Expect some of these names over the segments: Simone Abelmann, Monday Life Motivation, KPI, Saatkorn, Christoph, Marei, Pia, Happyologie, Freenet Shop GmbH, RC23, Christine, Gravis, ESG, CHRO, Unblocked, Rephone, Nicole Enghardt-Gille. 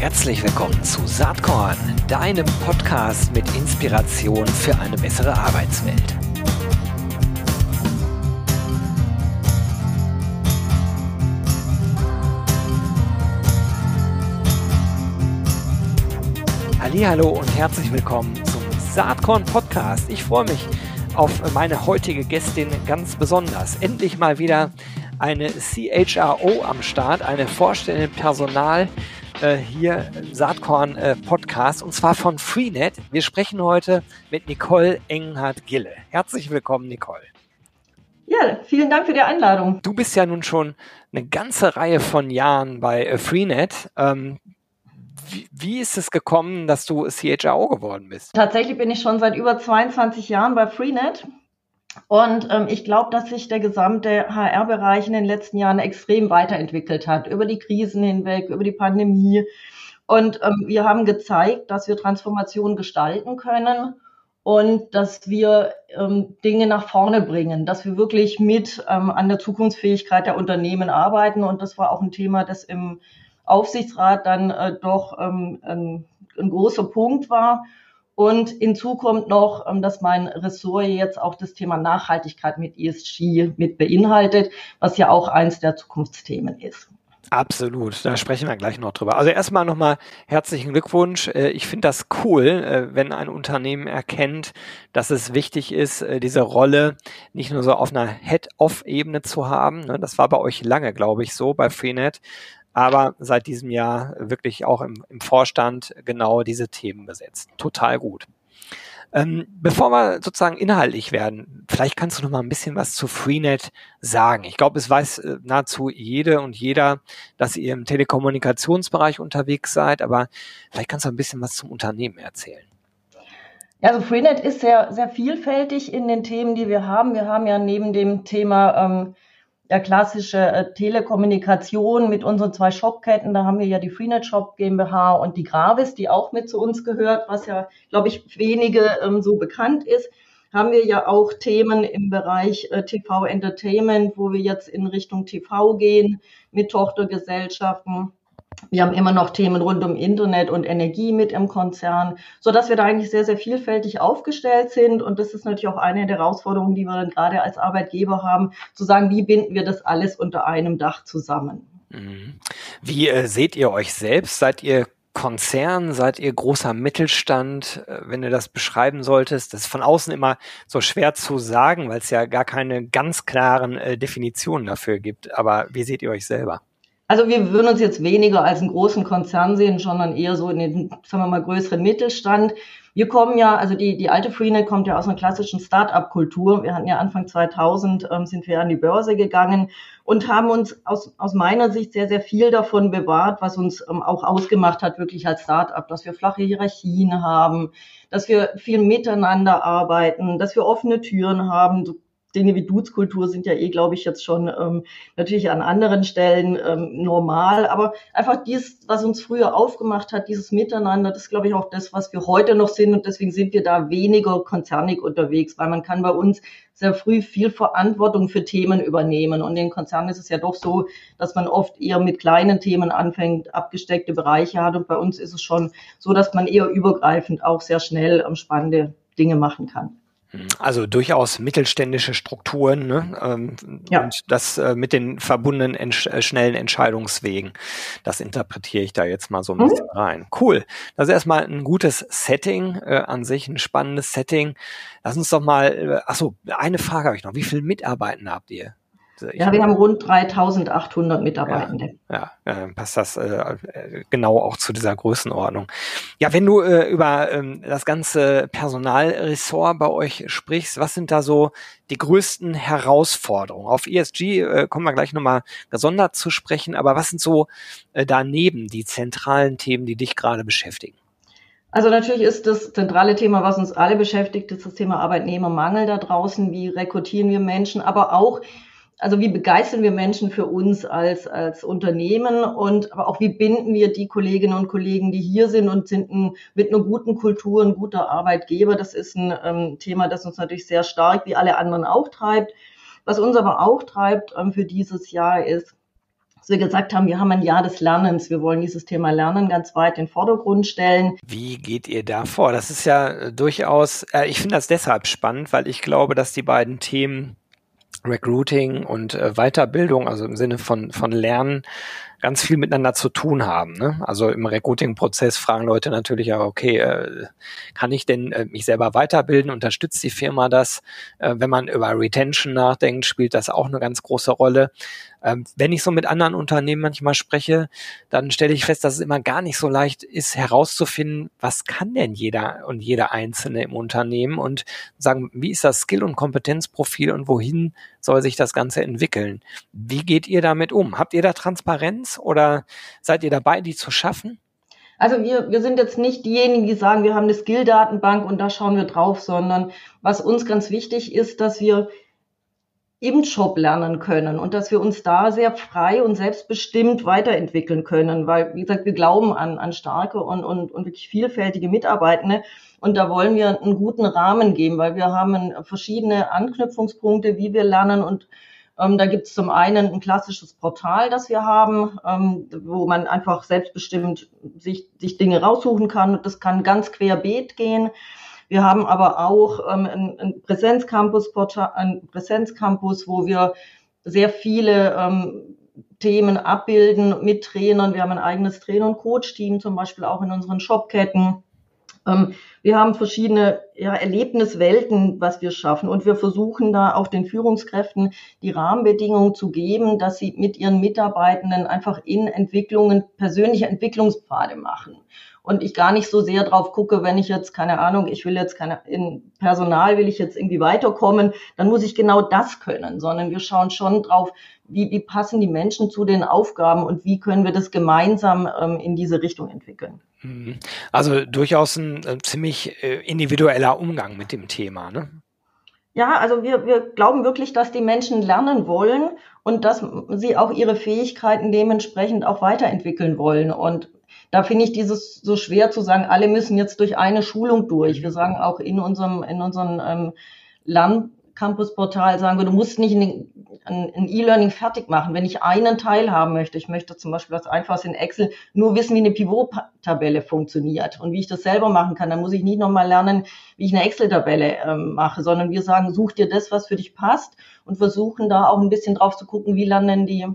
Herzlich willkommen zu Saatkorn, deinem Podcast mit Inspiration für eine bessere Arbeitswelt. Hallihallo und herzlich willkommen zum Saatkorn Podcast. Ich freue mich auf meine heutige Gästin ganz besonders. Endlich mal wieder eine CHRO am Start, eine Vorstellende Personal hier im Saatkorn Podcast, und zwar von Freenet. Wir sprechen heute mit Nicole Enghardt-Gille. Herzlich willkommen, Nicole. Ja, vielen Dank für die Einladung. Du bist ja nun schon eine ganze Reihe von Jahren bei Freenet. Wie ist es gekommen, dass du CHRO geworden bist? Tatsächlich bin ich schon seit über 22 Jahren bei Freenet. Und ich glaube, dass sich der gesamte HR-Bereich in den letzten Jahren extrem weiterentwickelt hat, über die Krisen hinweg, über die Pandemie. Und wir haben gezeigt, dass wir Transformation gestalten können und dass wir Dinge nach vorne bringen, dass wir wirklich mit an der Zukunftsfähigkeit der Unternehmen arbeiten. Und das war auch ein Thema, das im Aufsichtsrat dann doch ein großer Punkt war. Und hinzu kommt noch, dass mein Ressort jetzt auch das Thema Nachhaltigkeit mit ESG mit beinhaltet, was ja auch eins der Zukunftsthemen ist. Absolut, da sprechen wir gleich noch drüber. Also erstmal nochmal herzlichen Glückwunsch. Ich finde das cool, wenn ein Unternehmen erkennt, dass es wichtig ist, diese Rolle nicht nur so auf einer Head-Off-Ebene zu haben. Das war bei euch lange, glaube ich, so bei Freenet. Aber seit diesem Jahr wirklich auch im Vorstand genau diese Themen besetzt. Total gut. Bevor wir sozusagen inhaltlich werden, vielleicht kannst du noch mal ein bisschen was zu Freenet sagen. Ich glaube, es weiß nahezu jede und jeder, dass ihr im Telekommunikationsbereich unterwegs seid, aber vielleicht kannst du ein bisschen was zum Unternehmen erzählen. Ja, also Freenet ist sehr, sehr vielfältig in den Themen, die wir haben. Wir haben ja neben dem Thema ja, klassische Telekommunikation mit unseren zwei Shopketten, da haben wir ja die Freenet Shop GmbH und die Gravis, die auch mit zu uns gehört, was ja, glaube ich, wenige so bekannt ist, haben wir ja auch Themen im Bereich TV Entertainment, wo wir jetzt in Richtung TV gehen mit Tochtergesellschaften. Wir haben immer noch Themen rund um Internet und Energie mit im Konzern, sodass wir da eigentlich sehr, sehr vielfältig aufgestellt sind. Und das ist natürlich auch eine der Herausforderungen, die wir dann gerade als Arbeitgeber haben, zu sagen, wie binden wir das alles unter einem Dach zusammen. Wie seht ihr euch selbst? Seid ihr Konzern? Seid ihr großer Mittelstand? Wenn du das beschreiben solltest, das ist von außen immer so schwer zu sagen, weil es ja gar keine ganz klaren Definitionen dafür gibt. Aber wie seht ihr euch selber? Also wir würden uns jetzt weniger als einen großen Konzern sehen, sondern eher so in den, sagen wir mal, größeren Mittelstand. Wir kommen ja, also die alte Freenet kommt ja aus einer klassischen Start-up-Kultur. Wir hatten ja Anfang 2000 sind wir an die Börse gegangen und haben uns aus meiner Sicht sehr, sehr viel davon bewahrt, was uns auch ausgemacht hat, wirklich als Start-up, dass wir flache Hierarchien haben, dass wir viel miteinander arbeiten, dass wir offene Türen haben. Dinge wie Dutzkultur sind ja glaube ich, jetzt schon natürlich an anderen Stellen normal. Aber einfach dies, was uns früher aufgemacht hat, dieses Miteinander, das ist, glaube ich, auch das, was wir heute noch sind. Und deswegen sind wir da weniger konzernig unterwegs, weil man kann bei uns sehr früh viel Verantwortung für Themen übernehmen. Und in Konzernen ist es ja doch so, dass man oft eher mit kleinen Themen anfängt, abgesteckte Bereiche hat. Und bei uns ist es schon so, dass man eher übergreifend auch sehr schnell spannende Dinge machen kann. Also durchaus mittelständische Strukturen, ne? Ja. Und das mit den verbundenen schnellen Entscheidungswegen, das interpretiere ich da jetzt mal so ein bisschen rein. Cool, das ist erstmal ein gutes Setting an sich, ein spannendes Setting. Lass uns doch mal, achso, eine Frage habe ich noch, wie viele Mitarbeitende habt ihr? Ja, wir haben rund 3.800 Mitarbeitende. Ja, passt das genau auch zu dieser Größenordnung. Ja, wenn du über das ganze Personalressort bei euch sprichst, was sind da so die größten Herausforderungen? Auf ESG kommen wir gleich nochmal gesondert zu sprechen, aber was sind so daneben die zentralen Themen, die dich gerade beschäftigen? Also natürlich ist das zentrale Thema, was uns alle beschäftigt, ist das Thema Arbeitnehmermangel da draußen. Wie rekrutieren wir Menschen, aber auch, also wie begeistern wir Menschen für uns als Unternehmen, und aber auch wie binden wir die Kolleginnen und Kollegen, die hier sind und sind mit einer guten Kultur, ein guter Arbeitgeber. Das ist ein Thema, das uns natürlich sehr stark, wie alle anderen, auch treibt. Was uns aber auch treibt für dieses Jahr ist, dass wir gesagt haben, wir haben ein Jahr des Lernens. Wir wollen dieses Thema Lernen ganz weit in den Vordergrund stellen. Wie geht ihr da vor? Das ist ja durchaus, ich finde das deshalb spannend, weil ich glaube, dass die beiden Themen Recruiting und Weiterbildung, also im Sinne von Lernen, ganz viel miteinander zu tun haben. Ne? Also im Recruiting-Prozess fragen Leute natürlich, ja, okay, kann ich denn mich selber weiterbilden? Unterstützt die Firma das? Wenn man über Retention nachdenkt, spielt das auch eine ganz große Rolle. Wenn ich so mit anderen Unternehmen manchmal spreche, dann stelle ich fest, dass es immer gar nicht so leicht ist, herauszufinden, was kann denn jeder und jeder Einzelne im Unternehmen und sagen, wie ist das Skill- und Kompetenzprofil und wohin soll sich das Ganze entwickeln? Wie geht ihr damit um? Habt ihr da Transparenz oder seid ihr dabei, die zu schaffen? Also wir sind jetzt nicht diejenigen, die sagen, wir haben eine Skill-Datenbank und da schauen wir drauf, sondern was uns ganz wichtig ist, dass wir im Job lernen können und dass wir uns da sehr frei und selbstbestimmt weiterentwickeln können, weil, wie gesagt, wir glauben an starke und wirklich vielfältige Mitarbeitende und da wollen wir einen guten Rahmen geben, weil wir haben verschiedene Anknüpfungspunkte, wie wir lernen und da gibt es zum einen ein klassisches Portal, das wir haben, wo man einfach selbstbestimmt sich Dinge raussuchen kann und das kann ganz querbeet gehen. Wir haben aber auch ein Präsenzcampus-Portal, ein Präsenzcampus, wo wir sehr viele Themen abbilden mit Trainern. Wir haben ein eigenes Trainer- und Coach-Team zum Beispiel auch in unseren Shopketten. Wir haben verschiedene Erlebniswelten, was wir schaffen. Und wir versuchen da auch den Führungskräften die Rahmenbedingungen zu geben, dass sie mit ihren Mitarbeitenden einfach in Entwicklungen persönliche Entwicklungspfade machen. Und ich gar nicht so sehr drauf gucke, wenn ich jetzt, keine Ahnung, in Personal will ich jetzt irgendwie weiterkommen, dann muss ich genau das können, sondern wir schauen schon drauf, wie passen die Menschen zu den Aufgaben und wie können wir das gemeinsam in diese Richtung entwickeln. Also durchaus ein ziemlich individueller Umgang mit dem Thema, ne? Ja, also wir glauben wirklich, dass die Menschen lernen wollen und dass sie auch ihre Fähigkeiten dementsprechend auch weiterentwickeln wollen und da finde ich dieses so schwer zu sagen, alle müssen jetzt durch eine Schulung durch. Wir sagen auch in unserem Lerncampus-Portal, sagen wir, du musst nicht ein E-Learning fertig machen. Wenn ich einen Teil haben möchte, ich möchte zum Beispiel als Einfaches in Excel nur wissen, wie eine Pivot-Tabelle funktioniert und wie ich das selber machen kann, dann muss ich nicht nochmal lernen, wie ich eine Excel-Tabelle mache, sondern wir sagen, such dir das, was für dich passt und versuchen da auch ein bisschen drauf zu gucken, wie lernen die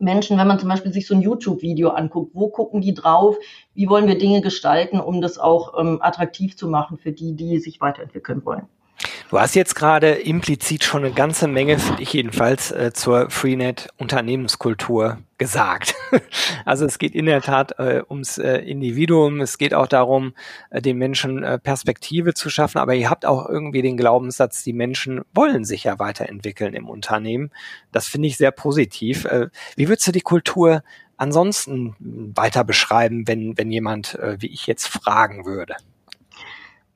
Menschen, wenn man zum Beispiel sich so ein YouTube-Video anguckt, wo gucken die drauf, wie wollen wir Dinge gestalten, um das auch attraktiv zu machen für die sich weiterentwickeln wollen. Du hast jetzt gerade implizit schon eine ganze Menge, finde ich jedenfalls, zur Freenet-Unternehmenskultur gesagt. Also es geht in der Tat ums Individuum, es geht auch darum, den Menschen Perspektive zu schaffen, aber ihr habt auch irgendwie den Glaubenssatz, die Menschen wollen sich ja weiterentwickeln im Unternehmen. Das finde ich sehr positiv. Wie würdest du die Kultur ansonsten weiter beschreiben, wenn jemand wie ich jetzt fragen würde?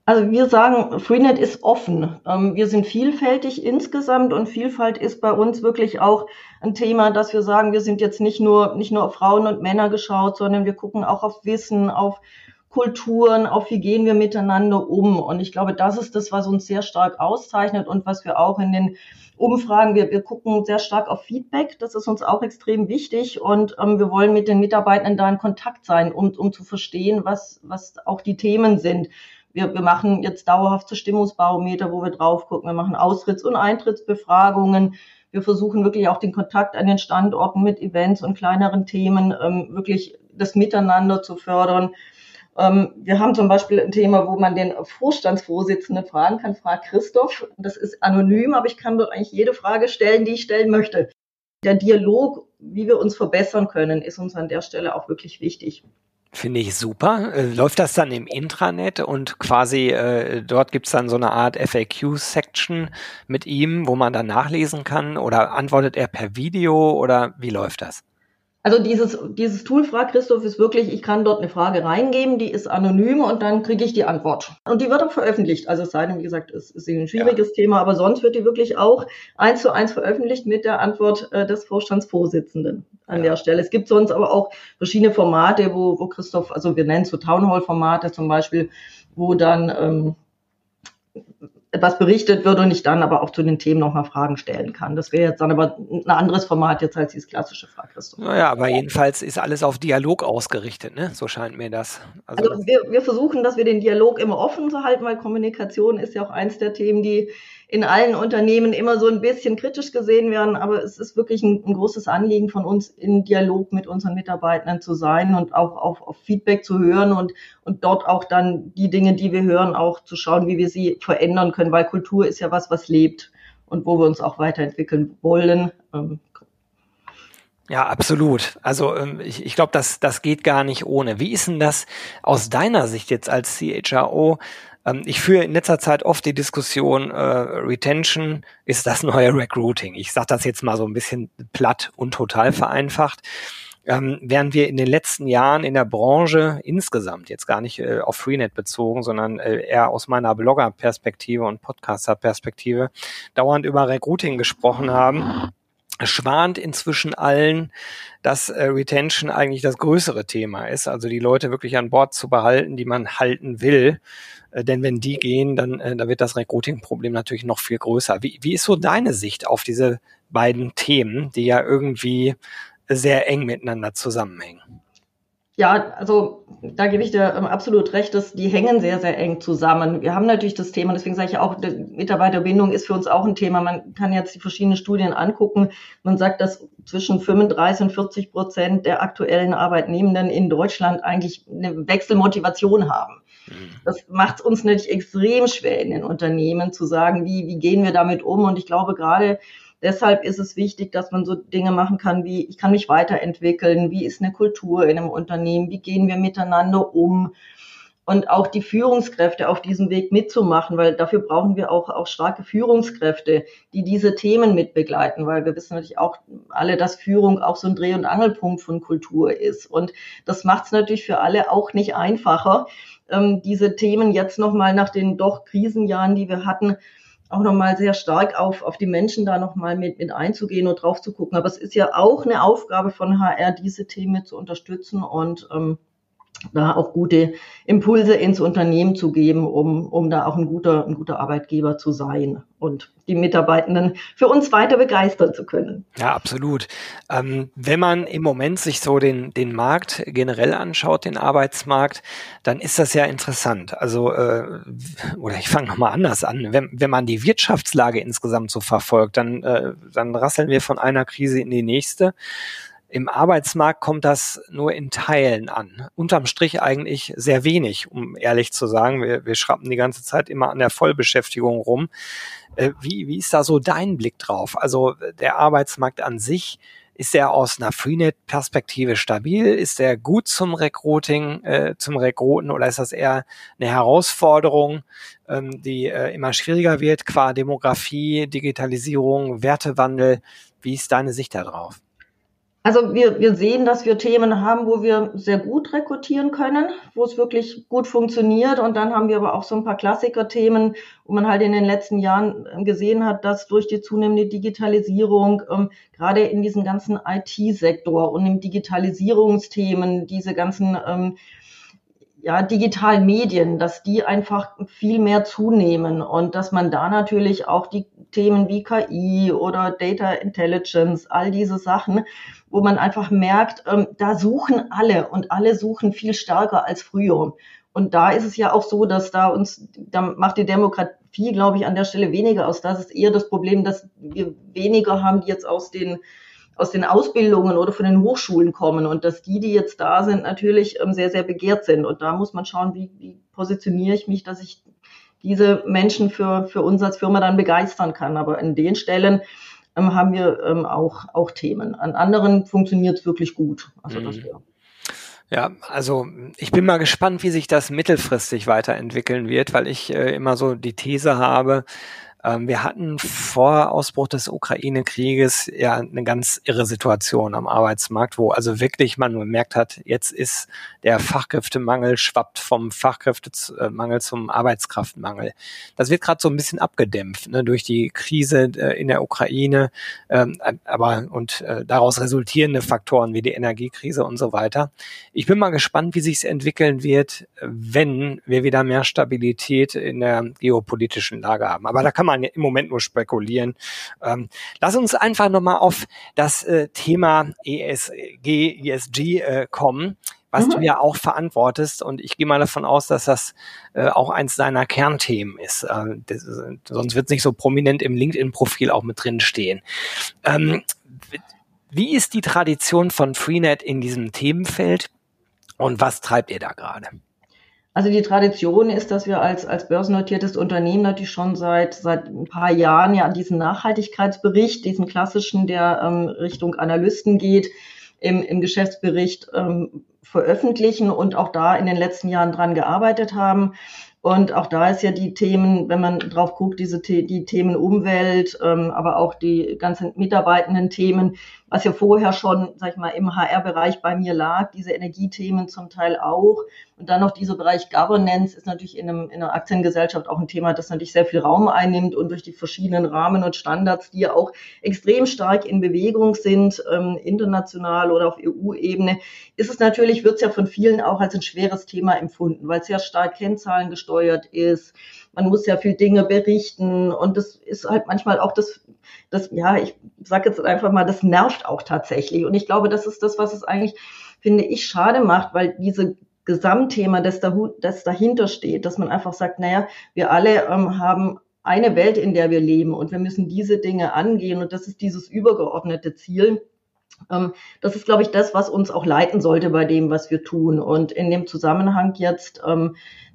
Also wir sagen, Freenet ist offen. Wir sind vielfältig insgesamt und Vielfalt ist bei uns wirklich auch ein Thema, dass wir sagen, wir sind jetzt nicht nur auf Frauen und Männer geschaut, sondern wir gucken auch auf Wissen, auf Kulturen, auf wie gehen wir miteinander um. Und ich glaube, das ist das, was uns sehr stark auszeichnet und was wir auch in den Umfragen, wir gucken sehr stark auf Feedback. Das ist uns auch extrem wichtig und wir wollen mit den Mitarbeitenden da in Kontakt sein, um zu verstehen, was auch die Themen sind. Wir machen jetzt dauerhaft so Stimmungsbarometer, wo wir drauf gucken. Wir machen Austritts- und Eintrittsbefragungen. Wir versuchen wirklich auch den Kontakt an den Standorten mit Events und kleineren Themen, wirklich das Miteinander zu fördern. Wir haben zum Beispiel ein Thema, wo man den Vorstandsvorsitzenden fragen kann, frag Christoph. Das ist anonym, aber ich kann dort eigentlich jede Frage stellen, die ich stellen möchte. Der Dialog, wie wir uns verbessern können, ist uns an der Stelle auch wirklich wichtig. Finde ich super. Läuft das dann im Intranet und quasi dort gibt's dann so eine Art FAQ-Section mit ihm, wo man dann nachlesen kann oder antwortet er per Video oder wie läuft das? Also dieses Tool, frag Christoph, ist wirklich, ich kann dort eine Frage reingeben, die ist anonym und dann kriege ich die Antwort. Und die wird auch veröffentlicht. Also es sei denn, wie gesagt, es ist ein schwieriges Thema, aber sonst wird die wirklich auch 1:1 veröffentlicht mit der Antwort des Vorstandsvorsitzenden an der Stelle. Es gibt sonst aber auch verschiedene Formate, wo Christoph, also wir nennen es so Townhall-Formate zum Beispiel, wo dann was berichtet wird und ich dann aber auch zu den Themen nochmal Fragen stellen kann. Das wäre jetzt dann aber ein anderes Format jetzt als dieses klassische Frag Christoph. Naja, aber jedenfalls ist alles auf Dialog ausgerichtet, ne? So scheint mir das. Also wir versuchen, dass wir den Dialog immer offen zu halten, weil Kommunikation ist ja auch eins der Themen, die in allen Unternehmen immer so ein bisschen kritisch gesehen werden, aber es ist wirklich ein großes Anliegen von uns, in Dialog mit unseren Mitarbeitenden zu sein und auch auf Feedback zu hören und dort auch dann die Dinge, die wir hören, auch zu schauen, wie wir sie verändern können, weil Kultur ist ja was lebt und wo wir uns auch weiterentwickeln wollen. Ja, absolut. Also ich glaube, das geht gar nicht ohne. Wie ist denn das aus deiner Sicht jetzt als CHRO? Ich führe in letzter Zeit oft die Diskussion, Retention ist das neue Recruiting. Ich sage das jetzt mal so ein bisschen platt und total vereinfacht. Während wir in den letzten Jahren in der Branche insgesamt, jetzt gar nicht auf Freenet bezogen, sondern eher aus meiner Blogger-Perspektive und Podcaster-Perspektive, dauernd über Recruiting gesprochen haben, schwant inzwischen allen, dass Retention eigentlich das größere Thema ist, also die Leute wirklich an Bord zu behalten, die man halten will. Denn wenn die gehen, dann wird das Recruiting-Problem natürlich noch viel größer. Wie ist so deine Sicht auf diese beiden Themen, die ja irgendwie sehr eng miteinander zusammenhängen? Ja, also da gebe ich dir absolut recht, dass die hängen sehr, sehr eng zusammen. Wir haben natürlich das Thema, deswegen sage ich auch, Mitarbeiterbindung ist für uns auch ein Thema. Man kann jetzt die verschiedenen Studien angucken. Man sagt, dass zwischen 35 und 40% der aktuellen Arbeitnehmenden in Deutschland eigentlich eine Wechselmotivation haben. Das macht es uns natürlich extrem schwer in den Unternehmen zu sagen, wie gehen wir damit um? Und ich glaube gerade, deshalb ist es wichtig, dass man so Dinge machen kann wie, ich kann mich weiterentwickeln, wie ist eine Kultur in einem Unternehmen, wie gehen wir miteinander um und auch die Führungskräfte auf diesem Weg mitzumachen, weil dafür brauchen wir auch starke Führungskräfte, die diese Themen mitbegleiten, weil wir wissen natürlich auch alle, dass Führung auch so ein Dreh- und Angelpunkt von Kultur ist und das macht es natürlich für alle auch nicht einfacher, diese Themen jetzt nochmal nach den doch Krisenjahren, die wir hatten, auch nochmal sehr stark auf die Menschen da nochmal mit einzugehen und drauf zu gucken. Aber es ist ja auch eine Aufgabe von HR, diese Themen zu unterstützen und da auch gute Impulse ins Unternehmen zu geben, um da auch ein guter Arbeitgeber zu sein und die Mitarbeitenden für uns weiter begeistern zu können. Ja, absolut. Wenn man im Moment sich so den Markt generell anschaut, den Arbeitsmarkt, dann ist das ja interessant. Also, oder ich fange nochmal anders an. Wenn man die Wirtschaftslage insgesamt so verfolgt, dann rasseln wir von einer Krise in die nächste. Im Arbeitsmarkt kommt das nur in Teilen an. Unterm Strich eigentlich sehr wenig, um ehrlich zu sagen. Wir schrappen die ganze Zeit immer an der Vollbeschäftigung rum. Wie ist da so dein Blick drauf? Also der Arbeitsmarkt an sich, ist der aus einer Freenet-Perspektive stabil? Ist der gut zum Recruiting, zum Rekruten oder ist das eher eine Herausforderung, die immer schwieriger wird qua Demografie, Digitalisierung, Wertewandel? Wie ist deine Sicht da drauf? Also wir sehen, dass wir Themen haben, wo wir sehr gut rekrutieren können, wo es wirklich gut funktioniert. Und dann haben wir aber auch so ein paar Klassiker-Themen, wo man halt in den letzten Jahren gesehen hat, dass durch die zunehmende Digitalisierung, gerade in diesem ganzen IT-Sektor und in Digitalisierungsthemen, diese ganzen digitalen Medien, dass die einfach viel mehr zunehmen und dass man da natürlich auch die Themen wie KI oder Data Intelligence, all diese Sachen, wo man einfach merkt, da suchen alle und alle suchen viel stärker als früher. Und da ist es ja auch so, dass da macht die Demografie, glaube ich, an der Stelle weniger aus. Das ist eher das Problem, dass wir weniger haben, die jetzt aus den Ausbildungen oder von den Hochschulen kommen und dass die jetzt da sind, natürlich sehr, sehr begehrt sind. Und da muss man schauen, wie positioniere ich mich, dass ich diese Menschen für uns als Firma dann begeistern kann. Aber an den Stellen haben wir auch Themen. An anderen funktioniert es wirklich gut. Also das wäre. Ja, also ich bin mal gespannt, wie sich das mittelfristig weiterentwickeln wird, weil ich immer so die These habe, Wir hatten vor Ausbruch des Ukraine-Krieges ja eine ganz irre Situation am Arbeitsmarkt, wo also wirklich man bemerkt hat, jetzt ist der Fachkräftemangel schwappt vom Fachkräftemangel zum Arbeitskraftmangel. Das wird gerade so ein bisschen abgedämpft, ne, durch die Krise in der Ukraine, aber daraus resultierende Faktoren wie die Energiekrise und so weiter. Ich bin mal gespannt, wie sich es entwickeln wird, wenn wir wieder mehr Stabilität in der geopolitischen Lage haben. Aber da kann man im Moment nur spekulieren. Lass uns einfach nochmal auf das Thema ESG kommen, was du ja auch verantwortest. Und ich gehe mal davon aus, dass das auch eins deiner Kernthemen ist. Sonst wird es nicht so prominent im LinkedIn-Profil auch mit drin stehen. Wie ist die Tradition von Freenet in diesem Themenfeld und was treibt ihr da gerade? Also die Tradition ist, dass wir als börsennotiertes Unternehmen natürlich schon seit ein paar Jahren ja diesen Nachhaltigkeitsbericht, diesen klassischen, der Richtung Analysten geht, im Geschäftsbericht veröffentlichen und auch da in den letzten Jahren dran gearbeitet haben. Und auch da ist ja die Themen, wenn man drauf guckt, die Themen Umwelt, aber auch die ganzen mitarbeitenden Themen, was ja vorher schon, sag ich mal, im HR-Bereich bei mir lag, diese Energiethemen zum Teil auch. Und dann noch dieser Bereich Governance ist natürlich in einer Aktiengesellschaft auch ein Thema, das natürlich sehr viel Raum einnimmt und durch die verschiedenen Rahmen und Standards, die ja auch extrem stark in Bewegung sind, international oder auf EU-Ebene, wird's ja von vielen auch als ein schweres Thema empfunden, weil es ja stark Kennzahlen gesteuert ist. Man muss ja viel Dinge berichten und das ist halt manchmal auch ich sage jetzt einfach mal, das nervt auch tatsächlich. Und ich glaube, das ist das, was es eigentlich, finde ich, schade macht, weil diese Gesamtthema, das dahinter steht, dass man einfach sagt, naja, wir alle haben eine Welt, in der wir leben und wir müssen diese Dinge angehen und das ist dieses übergeordnete Ziel. Das ist, glaube ich, das, was uns auch leiten sollte bei dem, was wir tun. Und in dem Zusammenhang jetzt,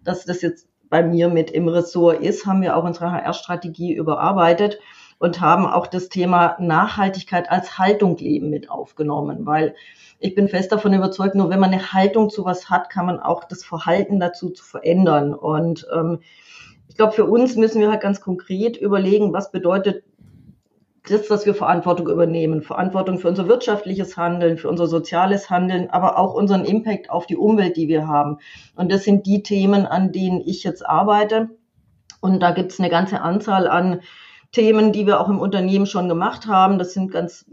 dass das jetzt bei mir mit im Ressort ist, haben wir auch unsere HR-Strategie überarbeitet und haben auch das Thema Nachhaltigkeit als Haltung leben mit aufgenommen, weil ich bin fest davon überzeugt, nur wenn man eine Haltung zu was hat, kann man auch das Verhalten dazu verändern. Und ich glaube, für uns müssen wir halt ganz konkret überlegen, was bedeutet das, dass wir Verantwortung übernehmen. Verantwortung für unser wirtschaftliches Handeln, für unser soziales Handeln, aber auch unseren Impact auf die Umwelt, die wir haben. Und das sind die Themen, an denen ich jetzt arbeite. Und da gibt es eine ganze Anzahl an Themen, die wir auch im Unternehmen schon gemacht haben. Das sind ganz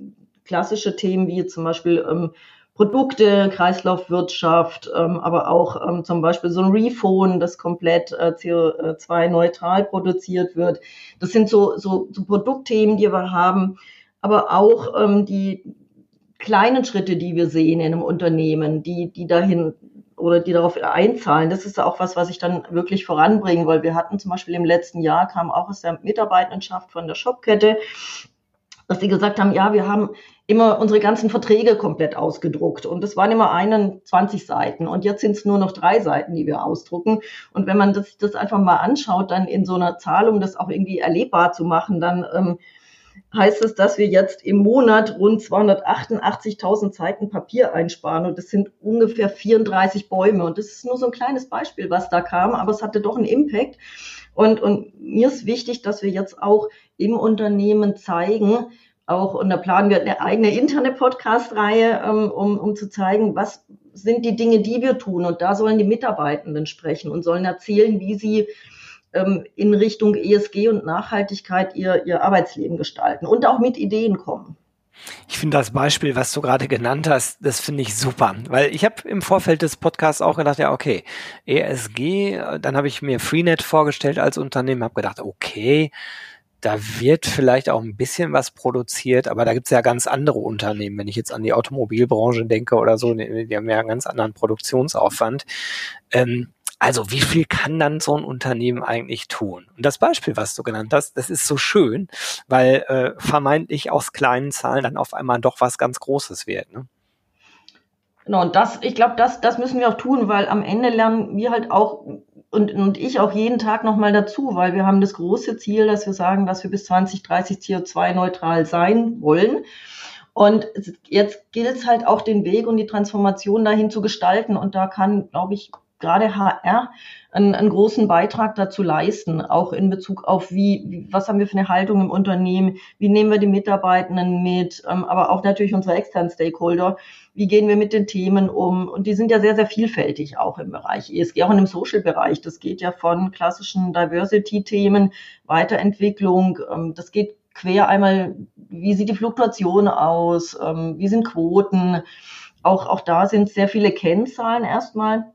klassische Themen wie zum Beispiel Produkte, Kreislaufwirtschaft, aber auch zum Beispiel so ein Rephone, das komplett CO2-neutral produziert wird. Das sind so Produktthemen, die wir haben, aber auch die kleinen Schritte, die wir sehen in einem Unternehmen, die dahin oder die darauf einzahlen. Das ist auch was ich dann wirklich voranbringe, weil wir hatten zum Beispiel im letzten Jahr, kam auch aus der Mitarbeitendenschaft von der Shopkette, dass die gesagt haben, ja, wir haben immer unsere ganzen Verträge komplett ausgedruckt. Und das waren immer 21 Seiten. Und jetzt sind es nur noch 3 Seiten, die wir ausdrucken. Und wenn man das einfach mal anschaut, dann in so einer Zahl, um das auch irgendwie erlebbar zu machen, dann heißt es, dass wir jetzt im Monat rund 288.000 Seiten Papier einsparen. Und das sind ungefähr 34 Bäume. Und das ist nur so ein kleines Beispiel, was da kam. Aber es hatte doch einen Impact. Und mir ist wichtig, dass wir jetzt auch im Unternehmen zeigen, auch, und da planen wir eine eigene interne Podcast-Reihe, um zu zeigen, was sind die Dinge, die wir tun. Und da sollen die Mitarbeitenden sprechen und sollen erzählen, wie sie in Richtung ESG und Nachhaltigkeit ihr Arbeitsleben gestalten und auch mit Ideen kommen. Ich finde das Beispiel, was du gerade genannt hast, das finde ich super, weil ich habe im Vorfeld des Podcasts auch gedacht, ja okay, ESG, dann habe ich mir Freenet vorgestellt als Unternehmen, habe gedacht, okay, da wird vielleicht auch ein bisschen was produziert, aber da gibt es ja ganz andere Unternehmen, wenn ich jetzt an die Automobilbranche denke oder so, die haben ja einen ganz anderen Produktionsaufwand. Also wie viel kann dann so ein Unternehmen eigentlich tun? Und das Beispiel, was du genannt hast, das ist so schön, weil vermeintlich aus kleinen Zahlen dann auf einmal doch was ganz Großes wird, ne? Genau, und ich glaube, das müssen wir auch tun, weil am Ende lernen wir halt auch und ich auch jeden Tag nochmal dazu, weil wir haben das große Ziel, dass wir sagen, dass wir bis 2030 CO2-neutral sein wollen. Und jetzt gilt es halt auch den Weg und die Transformation dahin zu gestalten. Und da kann, glaube ich, gerade HR einen großen Beitrag dazu leisten, auch in Bezug auf was haben wir für eine Haltung im Unternehmen, wie nehmen wir die Mitarbeitenden mit, aber auch natürlich unsere externen Stakeholder, wie gehen wir mit den Themen um, und die sind ja sehr, sehr vielfältig auch im Bereich ESG, auch in dem Social-Bereich, das geht ja von klassischen Diversity-Themen, Weiterentwicklung, das geht quer einmal, wie sieht die Fluktuation aus, wie sind Quoten, auch da sind sehr viele Kennzahlen erstmal,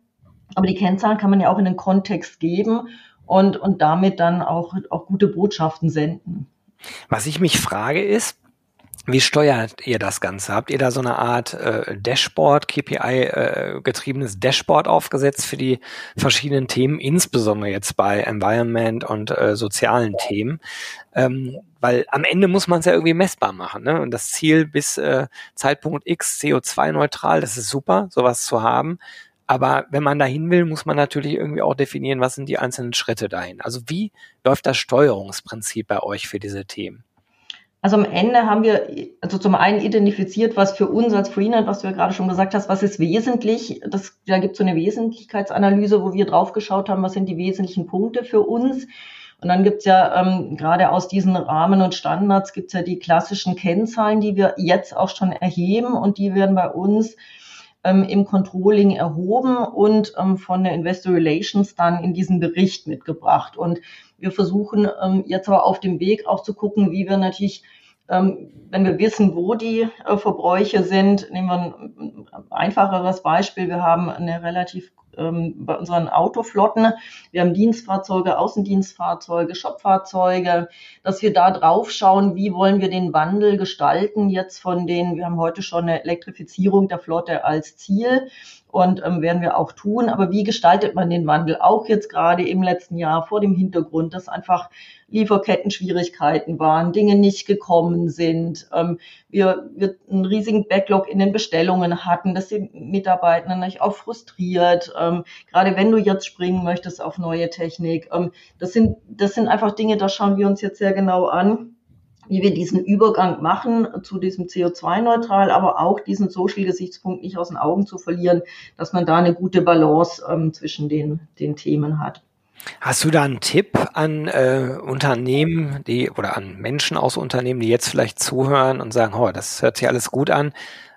aber die Kennzahlen kann man ja auch in den Kontext geben und damit dann auch gute Botschaften senden. Was ich mich frage ist, wie steuert ihr das Ganze? Habt ihr da so eine Art Dashboard, KPI-getriebenes Dashboard aufgesetzt für die verschiedenen Themen, insbesondere jetzt bei Environment und sozialen Themen? Weil am Ende muss man es ja irgendwie messbar machen, ne? Und das Ziel bis Zeitpunkt X CO2-neutral, das ist super, sowas zu haben. Aber wenn man dahin will, muss man natürlich irgendwie auch definieren, was sind die einzelnen Schritte dahin. Also wie läuft das Steuerungsprinzip bei euch für diese Themen? Also am Ende haben wir zum einen identifiziert, was für uns als Freenet, was du ja gerade schon gesagt hast, was ist wesentlich. Da gibt es so eine Wesentlichkeitsanalyse, wo wir drauf geschaut haben, was sind die wesentlichen Punkte für uns. Und dann gibt es ja gerade aus diesen Rahmen und Standards gibt es ja die klassischen Kennzahlen, die wir jetzt auch schon erheben, und die werden bei uns im Controlling erhoben und von der Investor Relations dann in diesen Bericht mitgebracht. Und wir versuchen jetzt aber auf dem Weg auch zu gucken, wie wir natürlich, wenn wir wissen, wo die Verbräuche sind, nehmen wir ein einfacheres Beispiel. Wir haben eine relativ, bei unseren Autoflotten, wir haben Dienstfahrzeuge, Außendienstfahrzeuge, Shopfahrzeuge, dass wir da drauf schauen, wie wollen wir den Wandel gestalten jetzt wir haben heute schon eine Elektrifizierung der Flotte als Ziel und werden wir auch tun, aber wie gestaltet man den Wandel auch jetzt gerade im letzten Jahr vor dem Hintergrund, dass einfach Lieferketten-Schwierigkeiten waren, Dinge nicht gekommen sind, wir einen riesigen Backlog in den Bestellungen hatten, dass die Mitarbeitenden natürlich auch frustriert, gerade wenn du jetzt springen möchtest auf neue Technik. Das sind einfach Dinge, da schauen wir uns jetzt sehr genau an, wie wir diesen Übergang machen zu diesem CO2-neutral, aber auch diesen Social-Gesichtspunkt nicht aus den Augen zu verlieren, dass man da eine gute Balance zwischen den Themen hat. Hast du da einen Tipp an Unternehmen, oder an Menschen aus Unternehmen, die jetzt vielleicht zuhören und sagen, das hört sich alles gut an,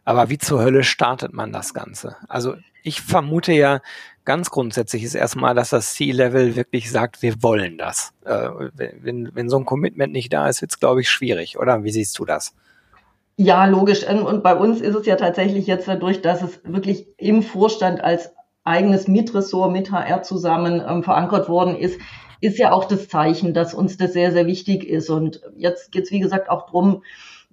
aber wie zur Hölle startet man das Ganze? Also ich vermute ja, ganz grundsätzlich ist erstmal, dass das C-Level wirklich sagt, wir wollen das. Wenn so ein Commitment nicht da ist, wird es, glaube ich, schwierig, oder? Wie siehst du das? Ja, logisch. Und bei uns ist es ja tatsächlich jetzt dadurch, dass es wirklich im Vorstand als eigenes Mitressort mit HR zusammen verankert worden ist ja auch das Zeichen, dass uns das sehr, sehr wichtig ist. Und jetzt geht es, wie gesagt, auch darum,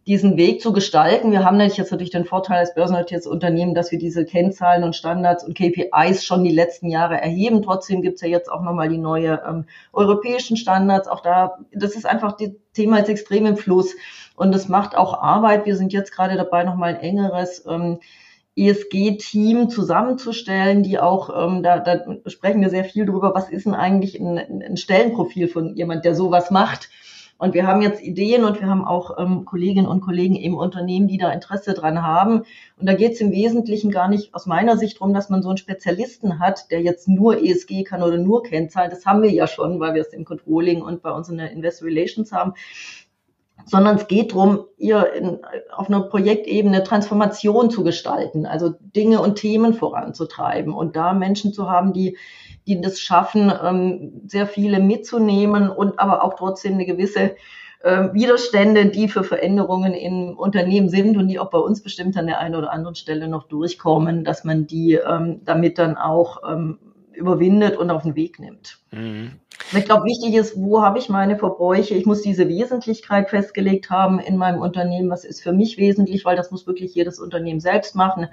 diesen Weg zu gestalten. Wir haben natürlich den Vorteil als börsennotiertes Unternehmen, dass wir diese Kennzahlen und Standards und KPIs schon die letzten Jahre erheben. Trotzdem gibt's ja jetzt auch nochmal die neue europäischen Standards. Auch da, das ist einfach das Thema jetzt extrem im Fluss. Und das macht auch Arbeit. Wir sind jetzt gerade dabei, nochmal ein engeres ESG-Team zusammenzustellen, die auch, da sprechen wir sehr viel drüber, was ist denn eigentlich ein Stellenprofil von jemand, der sowas macht. Und wir haben jetzt Ideen und wir haben auch Kolleginnen und Kollegen im Unternehmen, die da Interesse dran haben. Und da geht es im Wesentlichen gar nicht aus meiner Sicht darum, dass man so einen Spezialisten hat, der jetzt nur ESG kann oder nur Kennzahlen. Das haben wir ja schon, weil wir es im Controlling und bei uns in der Investor Relations haben. Sondern es geht darum, auf einer Projektebene Transformation zu gestalten, also Dinge und Themen voranzutreiben und da Menschen zu haben, die das schaffen, sehr viele mitzunehmen und aber auch trotzdem eine gewisse Widerstände, die für Veränderungen im Unternehmen sind und die auch bei uns bestimmt an der einen oder anderen Stelle noch durchkommen, dass man die damit dann auch überwindet und auf den Weg nimmt. Mhm. Ich glaube, wichtig ist, wo habe ich meine Verbräuche? Ich muss diese Wesentlichkeit festgelegt haben in meinem Unternehmen. Was ist für mich wesentlich? Weil das muss wirklich jedes Unternehmen selbst machen.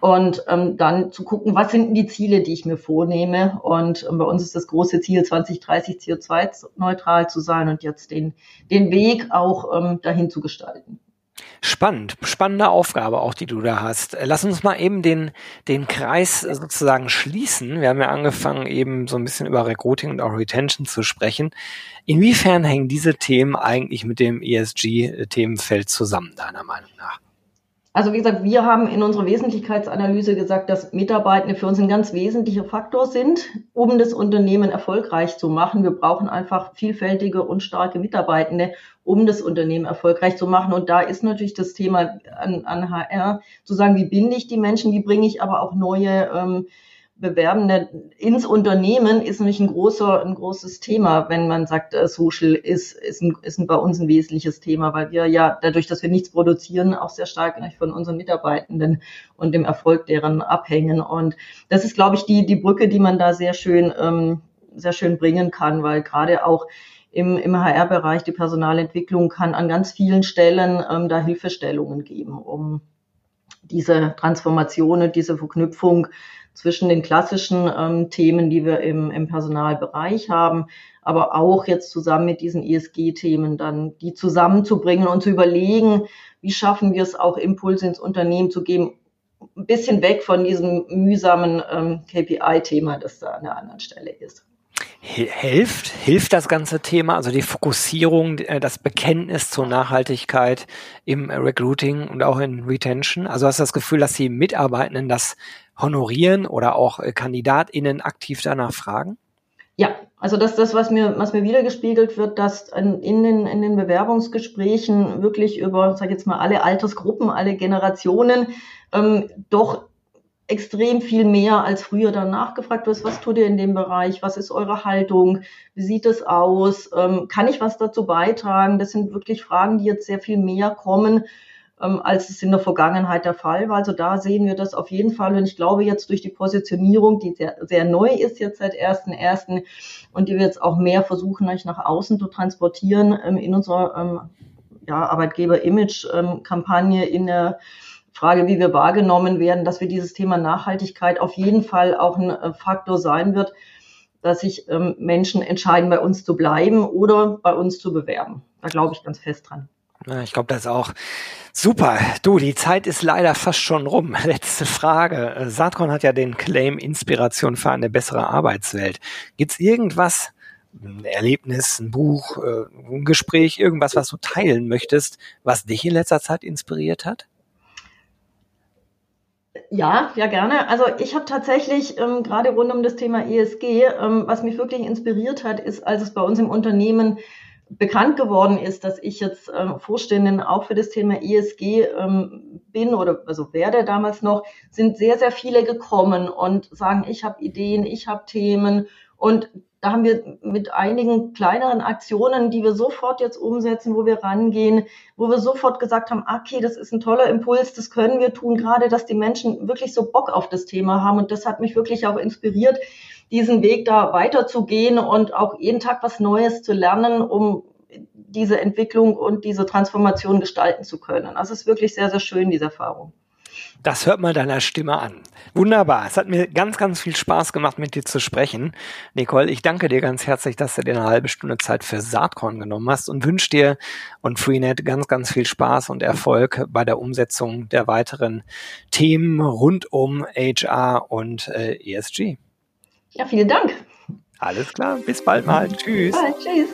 Und dann zu gucken, was sind denn die Ziele, die ich mir vornehme? Und bei uns ist das große Ziel, 2030 CO2-neutral zu sein und jetzt den Weg auch dahin zu gestalten. Spannende Aufgabe auch, die du da hast. Lass uns mal eben den Kreis sozusagen schließen. Wir haben ja angefangen, eben so ein bisschen über Recruiting und auch Retention zu sprechen. Inwiefern hängen diese Themen eigentlich mit dem ESG-Themenfeld zusammen, deiner Meinung nach? Also wie gesagt, wir haben in unserer Wesentlichkeitsanalyse gesagt, dass Mitarbeitende für uns ein ganz wesentlicher Faktor sind, um das Unternehmen erfolgreich zu machen. Wir brauchen einfach vielfältige und starke Mitarbeitende, um das Unternehmen erfolgreich zu machen. Und da ist natürlich das Thema an HR, zu sagen, wie binde ich die Menschen, wie bringe ich aber auch neue Bewerbende ins Unternehmen, ist nämlich ein großes Thema, wenn man sagt, Social ist bei uns ein wesentliches Thema, weil wir ja dadurch, dass wir nichts produzieren, auch sehr stark von unseren Mitarbeitenden und dem Erfolg deren abhängen. Und das ist, glaube ich, die Brücke, die man da sehr schön bringen kann, weil gerade auch im HR-Bereich die Personalentwicklung kann an ganz vielen Stellen da Hilfestellungen geben, um diese Transformation und diese Verknüpfung zwischen den klassischen Themen, die wir im Personalbereich haben, aber auch jetzt zusammen mit diesen ESG-Themen dann die zusammenzubringen und zu überlegen, wie schaffen wir es auch, Impulse ins Unternehmen zu geben, ein bisschen weg von diesem mühsamen KPI-Thema, das da an der anderen Stelle ist. Hilft das ganze Thema, also die Fokussierung, das Bekenntnis zur Nachhaltigkeit im Recruiting und auch in Retention? Also hast du das Gefühl, dass die Mitarbeitenden das honorieren oder auch KandidatInnen aktiv danach fragen? Ja, also das, was mir wiedergespiegelt wird, dass in den Bewerbungsgesprächen wirklich über, sag jetzt mal, alle Altersgruppen, alle Generationen doch extrem viel mehr als früher danach gefragt wird, was tut ihr in dem Bereich, was ist eure Haltung, wie sieht es aus, kann ich was dazu beitragen? Das sind wirklich Fragen, die jetzt sehr viel mehr kommen, als es in der Vergangenheit der Fall war. Also da sehen wir das auf jeden Fall. Und ich glaube jetzt durch die Positionierung, die sehr, sehr neu ist jetzt seit 1.1. und die wir jetzt auch mehr versuchen, nach außen zu transportieren in unserer Arbeitgeber-Image-Kampagne, in der Frage, wie wir wahrgenommen werden, dass wir dieses Thema Nachhaltigkeit auf jeden Fall auch ein Faktor sein wird, dass sich Menschen entscheiden, bei uns zu bleiben oder bei uns zu bewerben. Da glaube ich ganz fest dran. Ja, ich glaube, das ist auch super. Du, die Zeit ist leider fast schon rum. Letzte Frage. Saatkorn hat ja den Claim Inspiration für eine bessere Arbeitswelt. Gibt es irgendwas, ein Erlebnis, ein Buch, ein Gespräch, irgendwas, was du teilen möchtest, was dich in letzter Zeit inspiriert hat? Ja, gerne. Also ich habe tatsächlich gerade rund um das Thema ESG, was mich wirklich inspiriert hat, ist, als es bei uns im Unternehmen bekannt geworden ist, dass ich jetzt Vorständin auch für das Thema ESG bin oder also werde damals noch, sind sehr, sehr viele gekommen und sagen, ich habe Ideen, ich habe Themen. Und da haben wir mit einigen kleineren Aktionen, die wir sofort jetzt umsetzen, wo wir rangehen, wo wir sofort gesagt haben, okay, das ist ein toller Impuls, das können wir tun, gerade dass die Menschen wirklich so Bock auf das Thema haben. Und das hat mich wirklich auch inspiriert, diesen Weg da weiterzugehen und auch jeden Tag was Neues zu lernen, um diese Entwicklung und diese Transformation gestalten zu können. Also es ist wirklich sehr, sehr schön, diese Erfahrung. Das hört man deiner Stimme an. Wunderbar. Es hat mir ganz, ganz viel Spaß gemacht, mit dir zu sprechen. Nicole, ich danke dir ganz herzlich, dass du dir eine halbe Stunde Zeit für Saatkorn genommen hast und wünsche dir und Freenet ganz, ganz viel Spaß und Erfolg bei der Umsetzung der weiteren Themen rund um HR und ESG. Ja, vielen Dank. Alles klar. Bis bald mal. Tschüss. Bye, tschüss.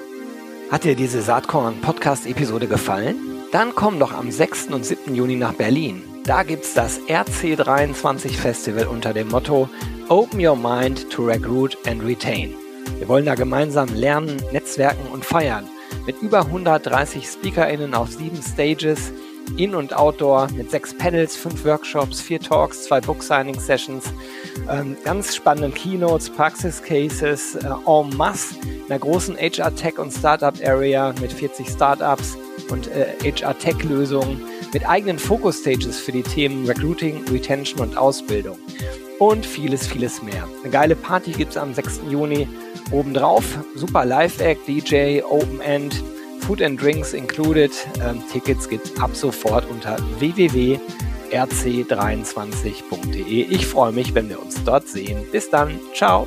Hat dir diese Saatkorn-Podcast-Episode gefallen? Dann komm doch am 6. und 7. Juni nach Berlin. Da gibt's das RC23 Festival unter dem Motto Open Your Mind to Recruit and Retain. Wir wollen da gemeinsam lernen, netzwerken und feiern. Mit über 130 SpeakerInnen auf 7 Stages, In- und Outdoor, mit 6 Panels, 5 Workshops, 4 Talks, 2 Book-Signing-Sessions, ganz spannenden Keynotes, Praxis-Cases, en masse, einer großen HR-Tech- und Startup-Area mit 40 Startups und HR-Tech-Lösungen mit eigenen Focus-Stages für die Themen Recruiting, Retention und Ausbildung und vieles, vieles mehr. Eine geile Party gibt's am 6. Juni obendrauf. Super Live-Act, DJ, Open-End, Food and Drinks included. Tickets gibt's ab sofort unter www.rc23.de. Ich freue mich, wenn wir uns dort sehen. Bis dann. Ciao.